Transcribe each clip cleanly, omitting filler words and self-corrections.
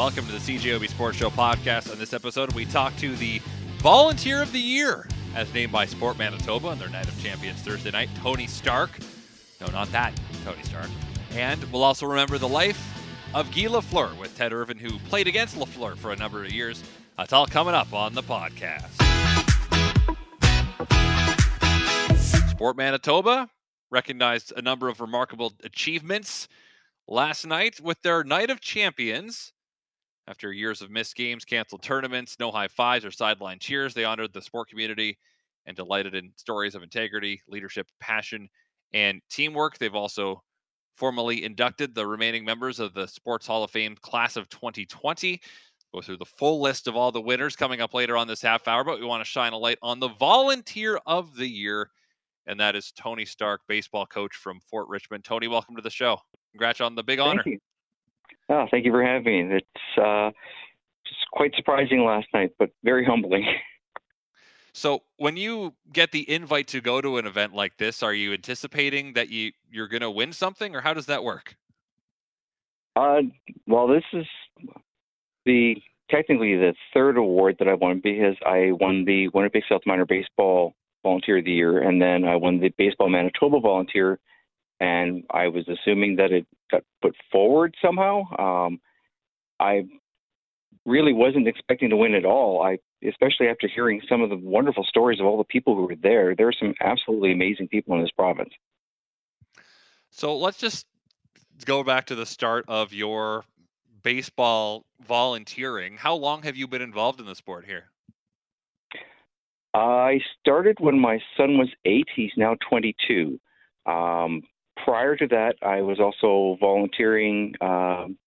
Welcome to the CJOB Sports Show podcast. On this episode, we talk to the Volunteer of the Year, as named by Sport Manitoba on their Night of Champions Thursday night, Tony Stark. No, not that Tony Stark. And we'll also remember the life of Guy Lafleur with Ted Irvin, who played against Lafleur for a number of years. That's all coming up on the podcast. Sport Manitoba recognized a number of remarkable achievements last night with their Night of Champions. After years of missed games, canceled tournaments, no high fives or sideline cheers, they honored the sport community and delighted in stories of integrity, leadership, passion, and teamwork. They've also formally inducted the remaining members of the Sports Hall of Fame class of 2020. Go through the full list of all the winners coming up later on this half hour, but we want to shine a light on the Volunteer of the Year, and that is Tony Stark, baseball coach from Fort Richmond. Tony, welcome to the show. Congrats on the big honor. Thank you. Oh, thank you for having me. It's just quite surprising last night, but very humbling. So when you get the invite to go to an event like this, are you anticipating that you're going to win something, or how does that work? Well, this is technically the third award that I won, because I won the Winnipeg South Minor Baseball Volunteer of the Year, and then I won the Baseball Manitoba Volunteer, and I was assuming that it got put forward somehow. I really wasn't expecting to win at all. Especially after hearing some of the wonderful stories of all the people who were there. There are some absolutely amazing people in this province. So let's just go back to the start of your baseball volunteering. How long have you been involved in the sport here? I started when my son was 8. He's now 22. Prior to that, I was also volunteering,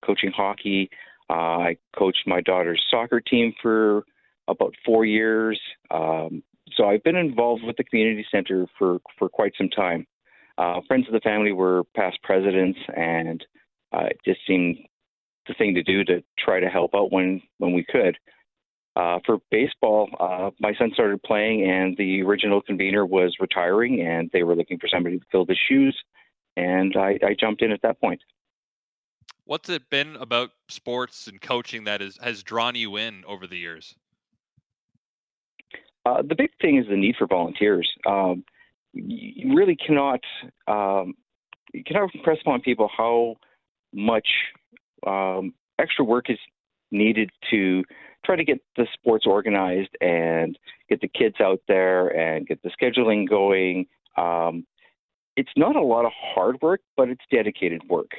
coaching hockey. I coached my daughter's soccer team for about 4 years. So I've been involved with the community center for quite some time. Friends of the family were past presidents, and it just seemed the thing to do to try to help out when we could. For baseball, my son started playing, and the original convener was retiring, and they were looking for somebody to fill the shoes, and I jumped in at that point. What's it been about sports and coaching that has drawn you in over the years? The big thing is the need for volunteers. You really cannot impress upon people how much extra work is needed to try to get the sports organized and get the kids out there and get the scheduling going. It's not a lot of hard work, but it's dedicated work.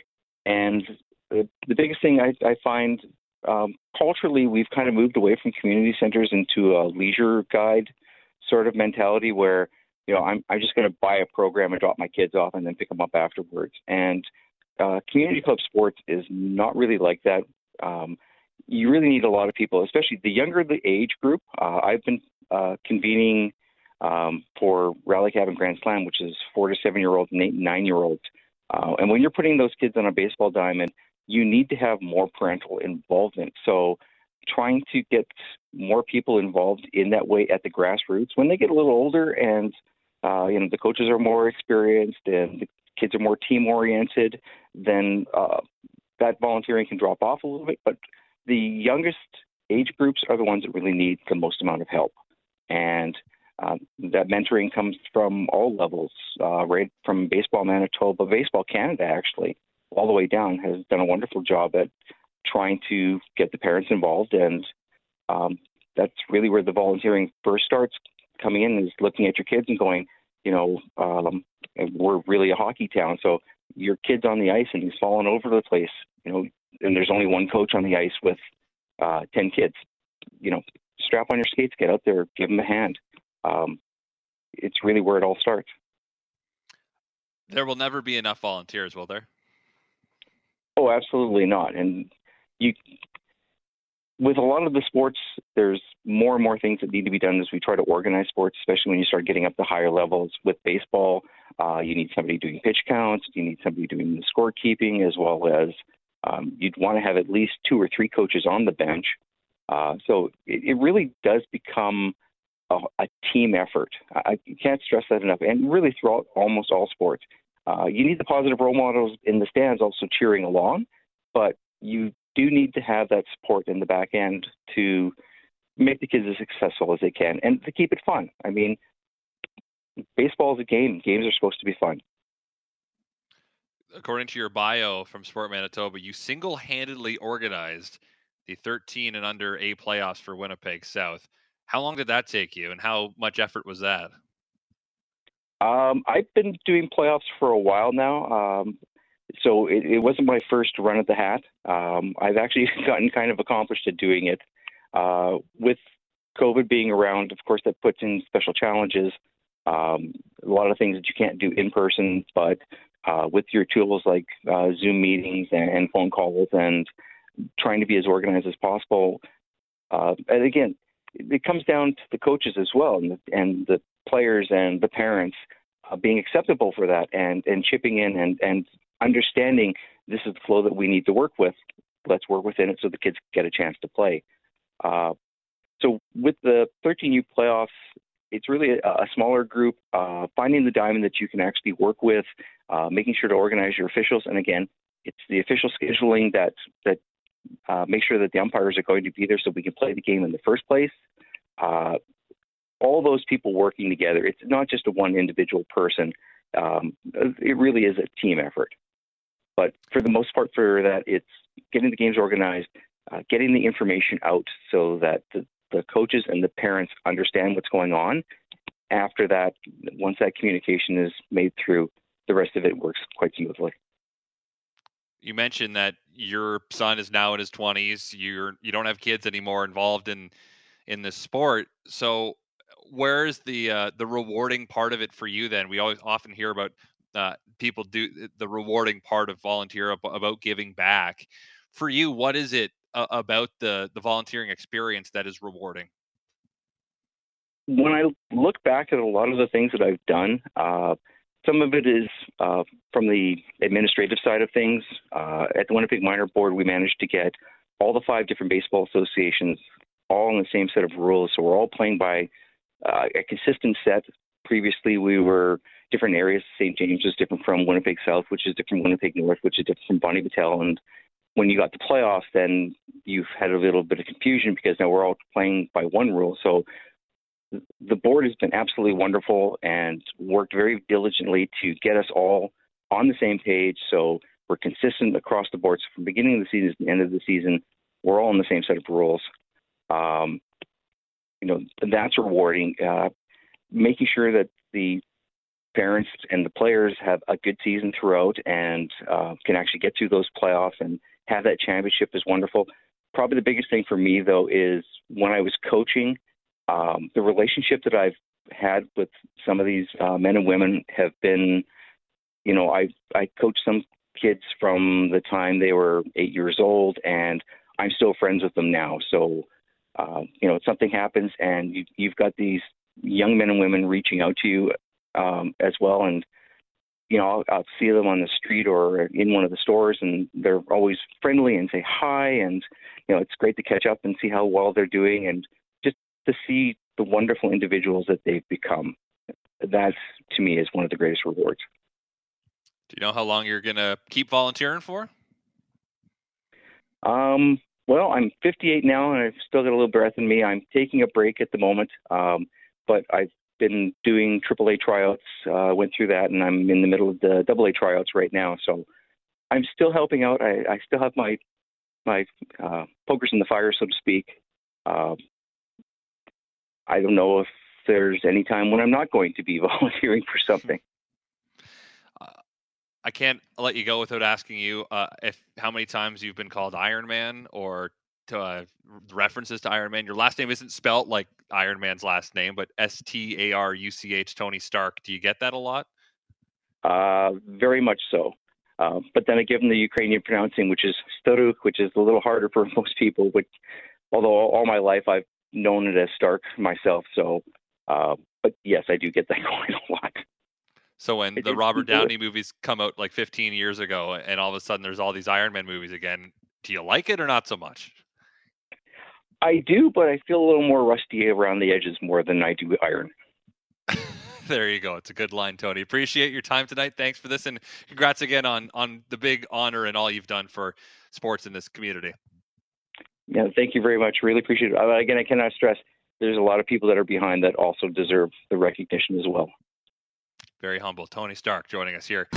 And the biggest thing I find, culturally, we've kind of moved away from community centers into a leisure guide sort of mentality where, I'm just going to buy a program and drop my kids off and then pick them up afterwards. And community club sports is not really like that. You really need a lot of people, especially the younger the age group. I've been convening for Rally Cap and Grand Slam, which is 4 to 7 year olds and 8 and 9 year olds. And when you're putting those kids on a baseball diamond, you need to have more parental involvement. So trying to get more people involved in that way at the grassroots, when they get a little older and, the coaches are more experienced and the kids are more team oriented, then that volunteering can drop off a little bit. But the youngest age groups are the ones that really need the most amount of help. And that mentoring comes from all levels, right from Baseball Manitoba, Baseball Canada, actually, all the way down, has done a wonderful job at trying to get the parents involved. And that's really where the volunteering first starts coming in, is looking at your kids and going, we're really a hockey town. So your kid's on the ice and he's falling over the place, and there's only one coach on the ice with 10 kids, strap on your skates, get out there, give them a hand. It's really where it all starts. There will never be enough volunteers, will there? Oh, absolutely not. And with a lot of the sports, there's more and more things that need to be done as we try to organize sports, especially when you start getting up to higher levels with baseball. You need somebody doing pitch counts. You need somebody doing the scorekeeping, as well as you'd want to have at least 2 or 3 coaches on the bench. So it really does become a team effort. I can't stress that enough. And really throughout almost all sports. You need the positive role models in the stands also cheering along, but you do need to have that support in the back end to make the kids as successful as they can and to keep it fun. I mean, baseball is a game. Games are supposed to be fun. According to your bio from Sport Manitoba, you single-handedly organized the 13 and under A playoffs for Winnipeg South. How long did that take you, and how much effort was that? I've been doing playoffs for a while now, so it wasn't my first run at the hat. I've actually gotten kind of accomplished at doing it. With COVID being around, of course, that puts in special challenges. A lot of things that you can't do in person, but with your tools like Zoom meetings and phone calls and trying to be as organized as possible. And again, it comes down to the coaches as well and the players and the parents being acceptable for that and chipping in and understanding this is the flow that we need to work with. Let's work within it so the kids get a chance to play. So with the 13U playoffs, it's really a smaller group, finding the diamond that you can actually work with, making sure to organize your officials. And again, it's the official scheduling that make sure that the umpires are going to be there so we can play the game in the first place. All those people working together. It's not just a one individual person. It really is a team effort. But for the most part for that, it's getting the games organized, getting the information out so that the coaches and the parents understand what's going on. After that, once that communication is made through, the rest of it works quite smoothly. You mentioned that your son is now in his 20s. You don't have kids anymore involved in this sport. So where is the rewarding part of it for you then? We often hear about people do the rewarding part of volunteer about giving back. For you, what is it about the volunteering experience that is rewarding? When I look back at a lot of the things that I've done, some of it is from the administrative side of things. At the Winnipeg Minor Board, we managed to get all the 5 different baseball associations all on the same set of rules. So we're all playing by a consistent set. Previously, we were different areas. St. James is different from Winnipeg South, which is different from Winnipeg North, which is different from Bonivital. And when you got to playoffs, then you've had a little bit of confusion because now we're all playing by one rule. So the board has been absolutely wonderful and worked very diligently to get us all on the same page. So we're consistent across the board. So from beginning of the season to the end of the season, we're all on the same set of rules. That's rewarding. Making sure that the parents and the players have a good season throughout and can actually get to those playoffs and have that championship is wonderful. Probably the biggest thing for me, though, is when I was coaching, the relationship that I've had with some of these men and women have been, I coached some kids from the time they were 8 years old, and I'm still friends with them now. So, something happens and you've got these young men and women reaching out to you as well. And, I'll see them on the street or in one of the stores, and they're always friendly and say hi. And, it's great to catch up and see how well they're doing and to see the wonderful individuals that they've become. That, to me, is one of the greatest rewards. Do you know how long you're going to keep volunteering for? Well, I'm 58 now, and I've still got a little breath in me. I'm taking a break at the moment, but I've been doing AAA tryouts, went through that, and I'm in the middle of the AA tryouts right now. So I'm still helping out. I still have my pokers in the fire, so to speak. I don't know if there's any time when I'm not going to be volunteering for something. I can't let you go without asking you how many times you've been called Iron Man or to references to Iron Man. Your last name isn't spelt like Iron Man's last name, but Staruch, Tony Stark. Do you get that a lot? Very much so. But then I give them the Ukrainian pronouncing, which is Staruk, which is a little harder for most people. Which, although all my life I've known it as Stark myself, so but yes, I do get that going a lot. So when the Robert Downey movies come out like 15 years ago and all of a sudden there's all these Iron Man movies again, do you like it or not so much? I do, but I feel a little more rusty around the edges more than I do Iron. There you go. It's a good line, Tony. Appreciate your time tonight. Thanks for this, and congrats again on the big honor and all you've done for sports in this community. Yeah, thank you very much. Really appreciate it. Again, I cannot stress there's a lot of people that are behind that also deserve the recognition as well. Very humble. Tony Stark joining us here.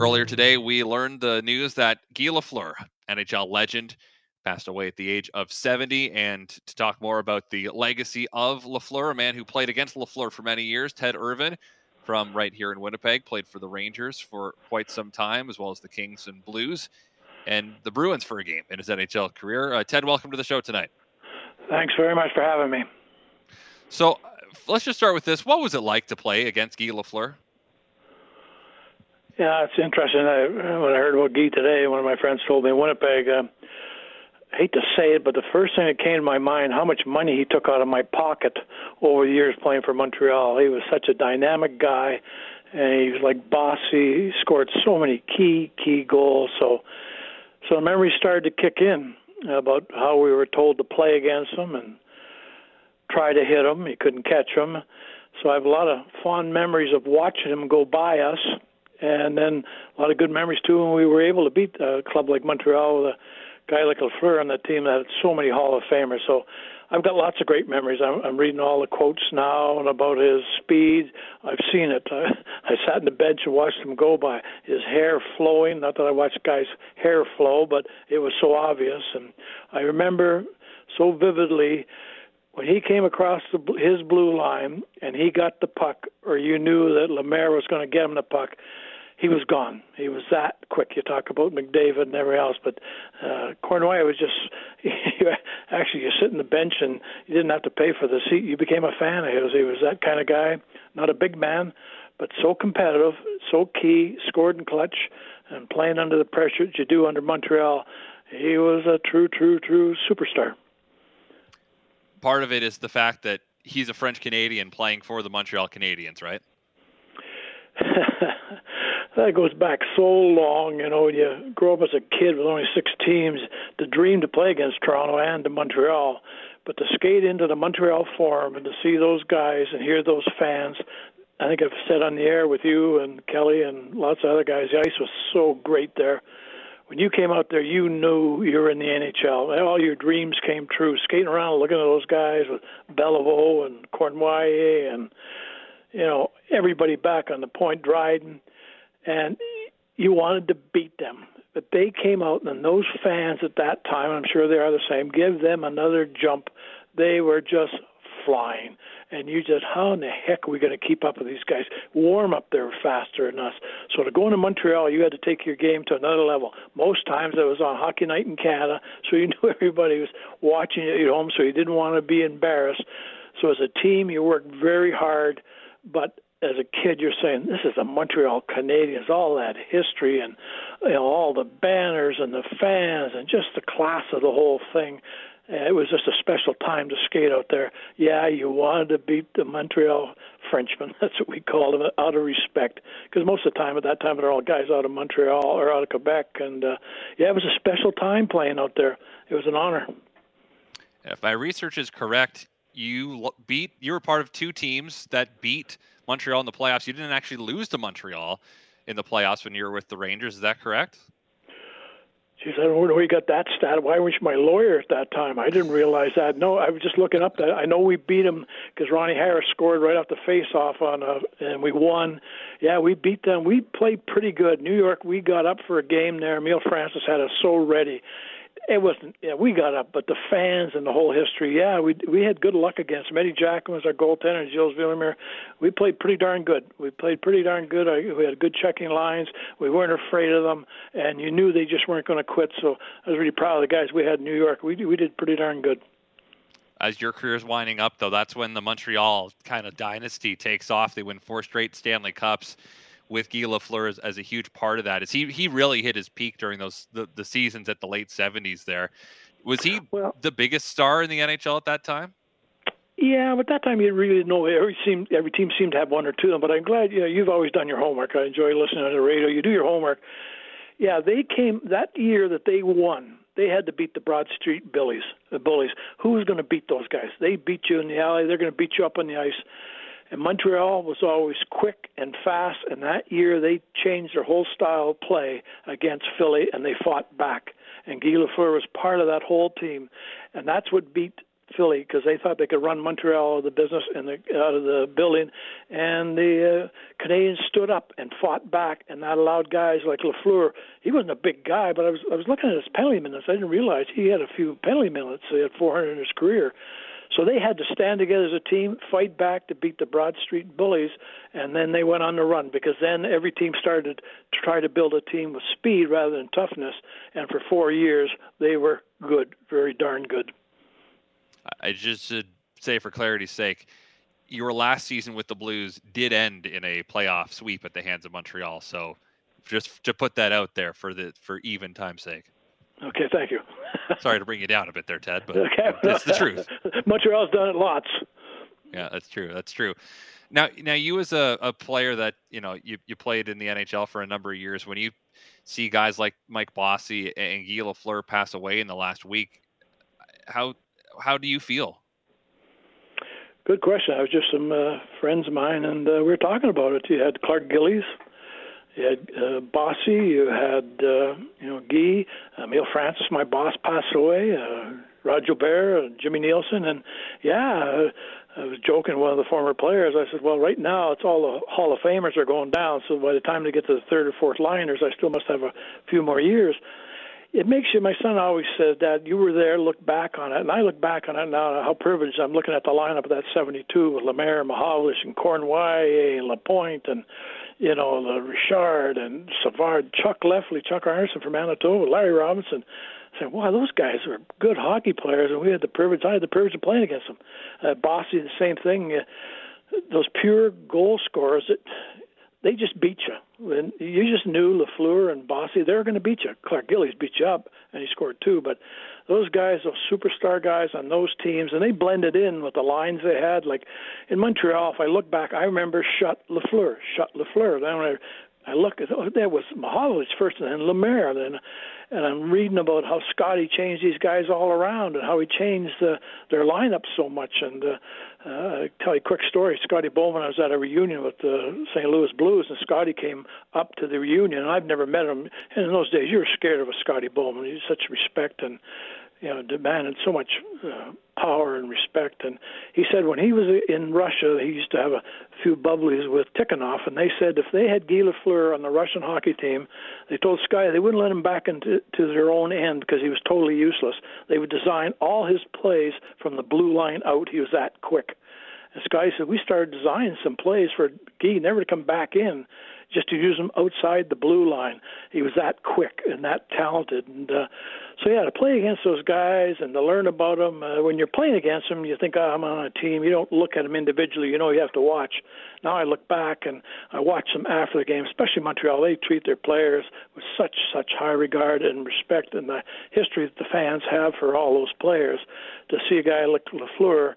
Earlier today, we learned the news that Guy Lafleur, NHL legend, passed away at the age of 70. And to talk more about the legacy of Lafleur, a man who played against Lafleur for many years, Ted Irvin, from right here in Winnipeg, played for the Rangers for quite some time, as well as the Kings and Blues and the Bruins for a game in his NHL career. Ted, welcome to the show tonight. Thanks very much for having me. So let's just start with this. What was it like to play against Guy Lafleur? Yeah, it's interesting. When I heard about Guy today, one of my friends told me in Winnipeg, I hate to say it, but the first thing that came to my mind, how much money he took out of my pocket over the years playing for Montreal. He was such a dynamic guy, and he was like Bossy. He scored so many key goals. So the memories started to kick in about how we were told to play against him and try to hit him. He couldn't catch him. So I have a lot of fond memories of watching him go by us. And then a lot of good memories, too, when we were able to beat a club like Montreal with a guy like Lafleur on the team that had so many Hall of Famers. So I've got lots of great memories. I'm reading all the quotes now and about his speed. I've seen it. I sat in the bench and watched him go by. His hair flowing. Not that I watched guys' hair flow, but it was so obvious. And I remember so vividly when he came across his blue line and he got the puck, or you knew that LeMaire was going to get him the puck, he was gone. He was that quick. You talk about McDavid and everything else, but Cornwall was just, you sit in the bench and you didn't have to pay for the seat. You became a fan of his. He was that kind of guy. Not a big man, but so competitive, so key, scored in clutch, and playing under the pressure that you do under Montreal. He was a true superstar. Part of it is the fact that he's a French Canadian playing for the Montreal Canadiens, right? That goes back so long, when you grow up as a kid with only 6 teams, the dream to play against Toronto and to Montreal, but to skate into the Montreal Forum and to see those guys and hear those fans, I think I've said on the air with you and Kelly and lots of other guys, the ice was so great there. When you came out there, you knew you were in the NHL. All your dreams came true, skating around looking at those guys with Beliveau and Cournoyer and, everybody back on the point, Dryden. And you wanted to beat them. But they came out, and those fans at that time, I'm sure they are the same, give them another jump. They were just flying. And you just, how in the heck are we going to keep up with these guys? Warm up, they're faster than us. So to go into Montreal, you had to take your game to another level. Most times it was on Hockey Night in Canada, so you knew everybody was watching at home, so you didn't want to be embarrassed. So as a team, you worked very hard, but as a kid, you're saying, this is the Montreal Canadiens, all that history and all the banners and the fans and just the class of the whole thing. It was just a special time to skate out there. Yeah, you wanted to beat the Montreal Frenchmen. That's what we called them, out of respect. Because most of the time, at that time, they're all guys out of Montreal or out of Quebec. And, it was a special time playing out there. It was an honor. If my research is correct, you were part of 2 teams that beat Montreal in the playoffs. You didn't actually lose to Montreal in the playoffs when you were with the Rangers. Is that correct? Geez, I don't know where you got that stat. Why was my lawyer at that time? I didn't realize that. No, I was just looking up that. I know we beat them because Ronnie Harris scored right off the face-off and we won. Yeah, we beat them. We played pretty good. New York, we got up for a game there. Emile Francis had us so ready. It wasn't, we got up, but the fans and the whole history, we had good luck against him. Manny Jackman was our goaltender, and Gilles Villemure. We played pretty darn good. We had good checking lines. We weren't afraid of them, and you knew they just weren't going to quit, so I was really proud of the guys we had in New York. We did pretty darn good. As your career's winding up, though, that's when the Montreal kind of dynasty takes off. They win 4 straight Stanley Cups, with Guy Lafleur as a huge part of that. Is he really hit his peak during the seasons at the late 70s there. Was he the biggest star in the NHL at that time? Yeah, but that time you really didn't know. Every team seemed to have one or two of them, but I'm glad you've always done your homework. I enjoy listening to the radio. You do your homework. Yeah, they came that year that they won. They had to beat the Broad Street Bullies. Who's going to beat those guys? They beat you in the alley. They're going to beat you up on the ice. And Montreal was always quick and fast, and that year they changed their whole style of play against Philly, and they fought back. And Guy Lafleur was part of that whole team, and that's what beat Philly, because they thought they could run Montreal out of the business and out of the building. And the Canadians stood up and fought back, and that allowed guys like Lafleur. He wasn't a big guy, but I was looking at his penalty minutes. I didn't realize he had a few penalty minutes. He had 400 in his career. So they had to stand together as a team, fight back to beat the Broad Street Bullies, and then they went on the run, because then every team started to try to build a team with speed rather than toughness. And for 4 years, they were good, very darn good. I just should say, for clarity's sake, your last season with the Blues did end in a playoff sweep at the hands of Montreal. So just to put that out there for even time's sake. Okay, thank you. Sorry to bring you down a bit there, Ted, but okay. That's the truth. Montreal's done it lots. Yeah, that's true. That's true. Now you as a player that, you played in the NHL for a number of years, when you see guys like Mike Bossy and Guy Lafleur pass away in the last week, how do you feel? Good question. I was just some friends of mine, and we were talking about it. You had Clark Gillies, you had Bossy, you had Guy, Emile Francis, my boss, passed away, Roger Bear, Jimmy Nielsen, and I was joking with one of the former players. I said, well, right now it's all the Hall of Famers are going down, so by the time they get to the third or fourth liners, I still must have a few more years. It makes you, my son always says, Dad, you were there, look back on it. And I look back on it now, how privileged I'm looking at the lineup of that 72 with LeMaire, Mahalish, and Cornwall, and Lapointe, and, the Richard, and Savard, Chuck Leffley, Chuck Anderson from Manitoba, Larry Robinson. I said, wow, those guys are good hockey players, and I had the privilege of playing against them. Bossy, the same thing. Those pure goal scorers that... They just beat you. And you just knew Lafleur and Bossy, they're going to beat you. Clark Gillies beat you up, and he scored two. But those guys, those superstar guys on those teams, and they blended in with the lines they had. Like in Montreal, if I look back, I remember shut Lafleur. Then when I look, there was Mahalovic first, and then LeMaire. And I'm reading about how Scotty changed these guys all around and how he changed their lineup so much. And I'll tell you a quick story. Scotty Bowman, I was at a reunion with the St. Louis Blues, and Scotty came up to the reunion, and I've never met him. And in those days, you were scared of a Scotty Bowman. He had such respect and demanded so much power and respect. And he said when he was in Russia, he used to have a few bubblies with Tikhonov, and they said if they had Guy Lafleur on the Russian hockey team, they told Scotty they wouldn't let him back into their own end because he was totally useless. They would design all his plays from the blue line out. He was that quick. And Scotty said, we started designing some plays for Guy never to come back in, just to use him outside the blue line. He was that quick and that talented. And to play against those guys and to learn about them. When you're playing against them, you think, I'm on a team. You don't look at them individually. You have to watch. Now I look back and I watch them after the game, especially Montreal. They treat their players with such high regard and respect, and the history that the fans have for all those players. To see a guy like Lafleur,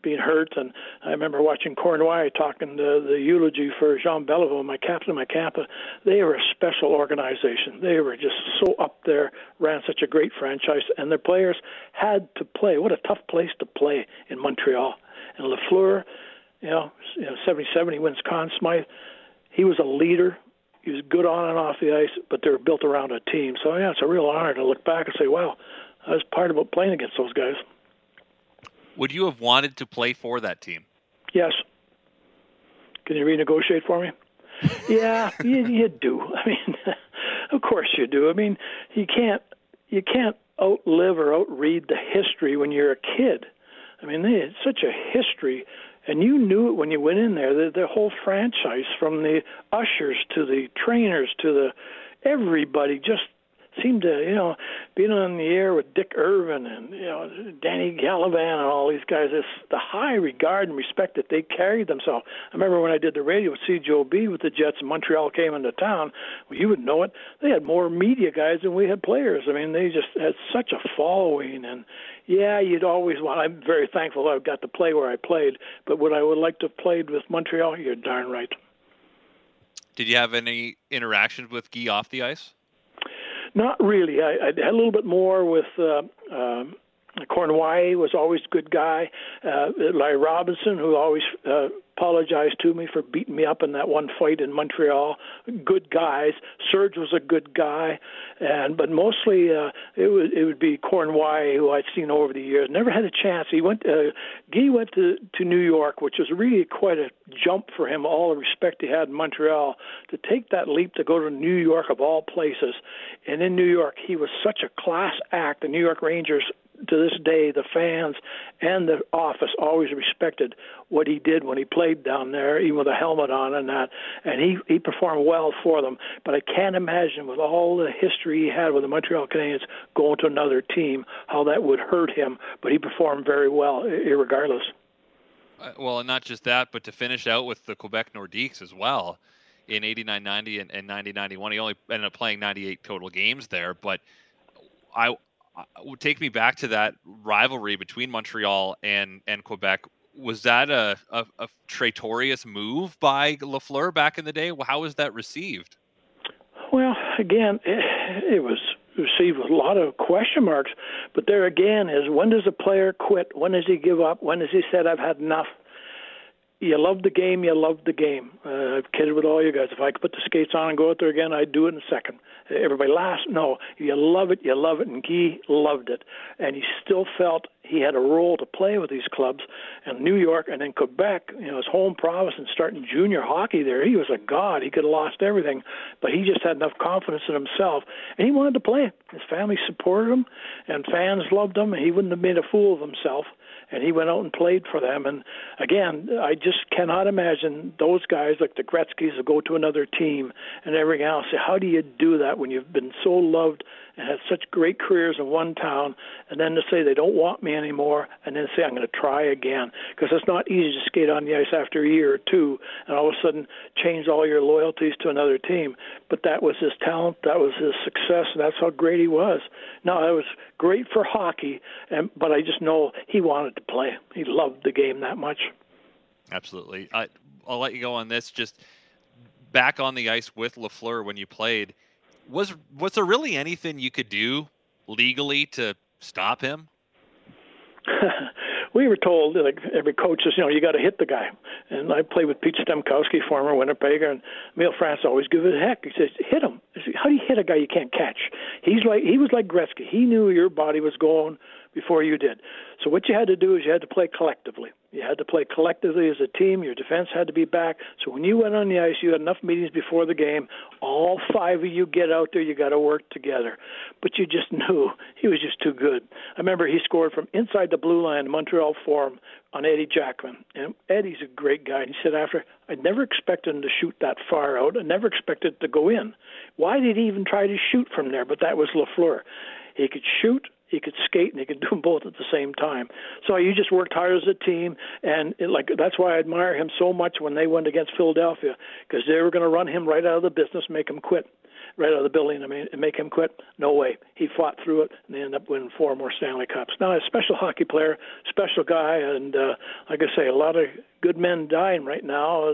being hurt, and I remember watching Cournoyer talking the eulogy for Jean Beliveau, my captain of my camp. They were a special organization. They were just so up there, ran such a great franchise, and their players had to play. What a tough place to play in Montreal. And Lafleur, 77, he wins Conn Smythe. He was a leader. He was good on and off the ice, but they were built around a team. So, it's a real honor to look back and say, wow, I was part about playing against those guys. Would you have wanted to play for that team? Yes. Can you renegotiate for me? Yeah, you do. I mean, of course you do. I mean, you can't outlive or outread the history when you're a kid. I mean, they had such a history, and you knew it when you went in there. The whole franchise, from the ushers to the trainers to the everybody, just seemed to, being on the air with Dick Irvin and, Danny Gallivan and all these guys, the high regard and respect that they carried themselves. I remember when I did the radio with CJOB with the Jets, and Montreal came into town, well, you would know it, they had more media guys than we had players. I mean, they just had such a following, and you'd always want, I'm very thankful I've got to play where I played, but would I would like to have played with Montreal? You're darn right. Did you have any interactions with Guy off the ice? Not really. I had a little bit more with Cornwall was always a good guy. Larry Robinson, who always apologized to me for beating me up in that one fight in Montreal. Good guys. Serge was a good guy, but mostly it would be Cornwall, who I'd seen over the years. Never had a chance. Guy went to New York, which was really quite a jump for him. All the respect he had in Montreal, to take that leap to go to New York of all places, and in New York he was such a class act. The New York Rangers, to this day, the fans and the office always respected what he did when he played down there, even with a helmet on and that, and he performed well for them. But I can't imagine, with all the history he had with the Montreal Canadiens, going to another team, how that would hurt him, but he performed very well, irregardless. Well, and not just that, but to finish out with the Quebec Nordiques as well, in 89-90 and 90-91, he only ended up playing 98 total games there, but take me back to that rivalry between Montreal and Quebec. Was that a traitorous move by Lafleur back in the day? How was that received? Well, again, it was received with a lot of question marks. But there again is, when does a player quit? When does he give up? When does he say, I've had enough? You love the game, you love the game. I've kidded with all you guys. If I could put the skates on and go out there again, I'd do it in a second. Everybody laughs. No, you love it, and Guy loved it. And he still felt he had a role to play with these clubs. And New York and then Quebec, his home province, and starting junior hockey there, he was a god. He could have lost everything. But he just had enough confidence in himself, and he wanted to play. His family supported him, and fans loved him, and he wouldn't have made a fool of himself. And he went out and played for them. And again, I just cannot imagine those guys like the Gretzkys who go to another team and everything else. How do you do that when you've been so loved and had such great careers in one town, and then to say they don't want me anymore, and then say I'm going to try again? Because it's not easy to skate on the ice after a year or two and all of a sudden change all your loyalties to another team. But that was his talent, that was his success, and that's how great he was. Now, that was great for hockey, but I just know he wanted to play. He loved the game that much. Absolutely. I'll let you go on this. Just back on the ice with Lafleur when you played, was there really anything you could do legally to stop him? We were told, like every coach says, you got to hit the guy. And I played with Pete Stemkowski, former Winnipegger, and Emile Francis always give it a heck. He says, hit him. I said, how do you hit a guy you can't catch? He was like Gretzky. He knew your body was going before you did. So what you had to do is you had to play collectively. You had to play collectively as a team. Your defense had to be back. So when you went on the ice, you had enough meetings before the game. All five of you get out there. You got to work together. But you just knew he was just too good. I remember he scored from inside the blue line in Montreal Forum on Eddie Jackman. And Eddie's a great guy. And he said after, I never expected him to shoot that far out. I never expected it to go in. Why did he even try to shoot from there? But that was Lafleur. He could shoot, he could skate, and he could do them both at the same time. So you just worked hard as a team, and that's why I admire him so much when they went against Philadelphia, because they were going to run him right out of the business, make him quit. Right out of the building, and make him quit? No way. He fought through it, and they ended up winning four more Stanley Cups. Now, a special hockey player, special guy, and like I say, a lot of good men dying right now all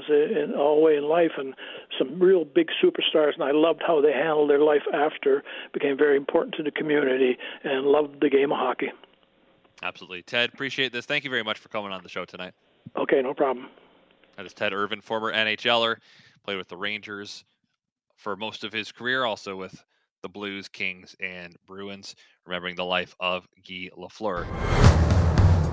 the way in life, and some real big superstars, and I loved how they handled their life after, became very important to the community, and loved the game of hockey. Absolutely. Ted, appreciate this. Thank you very much for coming on the show tonight. Okay, no problem. That is Ted Irvin, former NHLer, played with the Rangers for most of his career, also with the Blues, Kings, and Bruins, remembering the life of Guy Lafleur.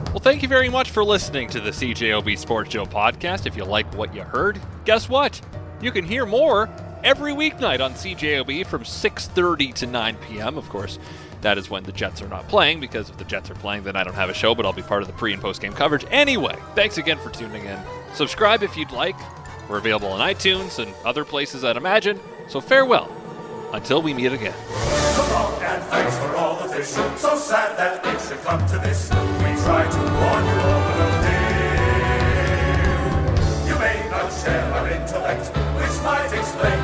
Well, thank you very much for listening to the CJOB Sports Show podcast. If you like what you heard, guess what? You can hear more every weeknight on CJOB from 6:30 to 9 p.m. Of course, that is when the Jets are not playing, because if the Jets are playing, then I don't have a show, but I'll be part of the pre- and post-game coverage. Anyway, thanks again for tuning in. Subscribe if you'd like. We're available on iTunes and other places, I'd imagine. So farewell, until we meet again. So long, and thanks for all the fish. So sad that it should come to this. We try to warn you all the day. You may not share our intellect, which might explain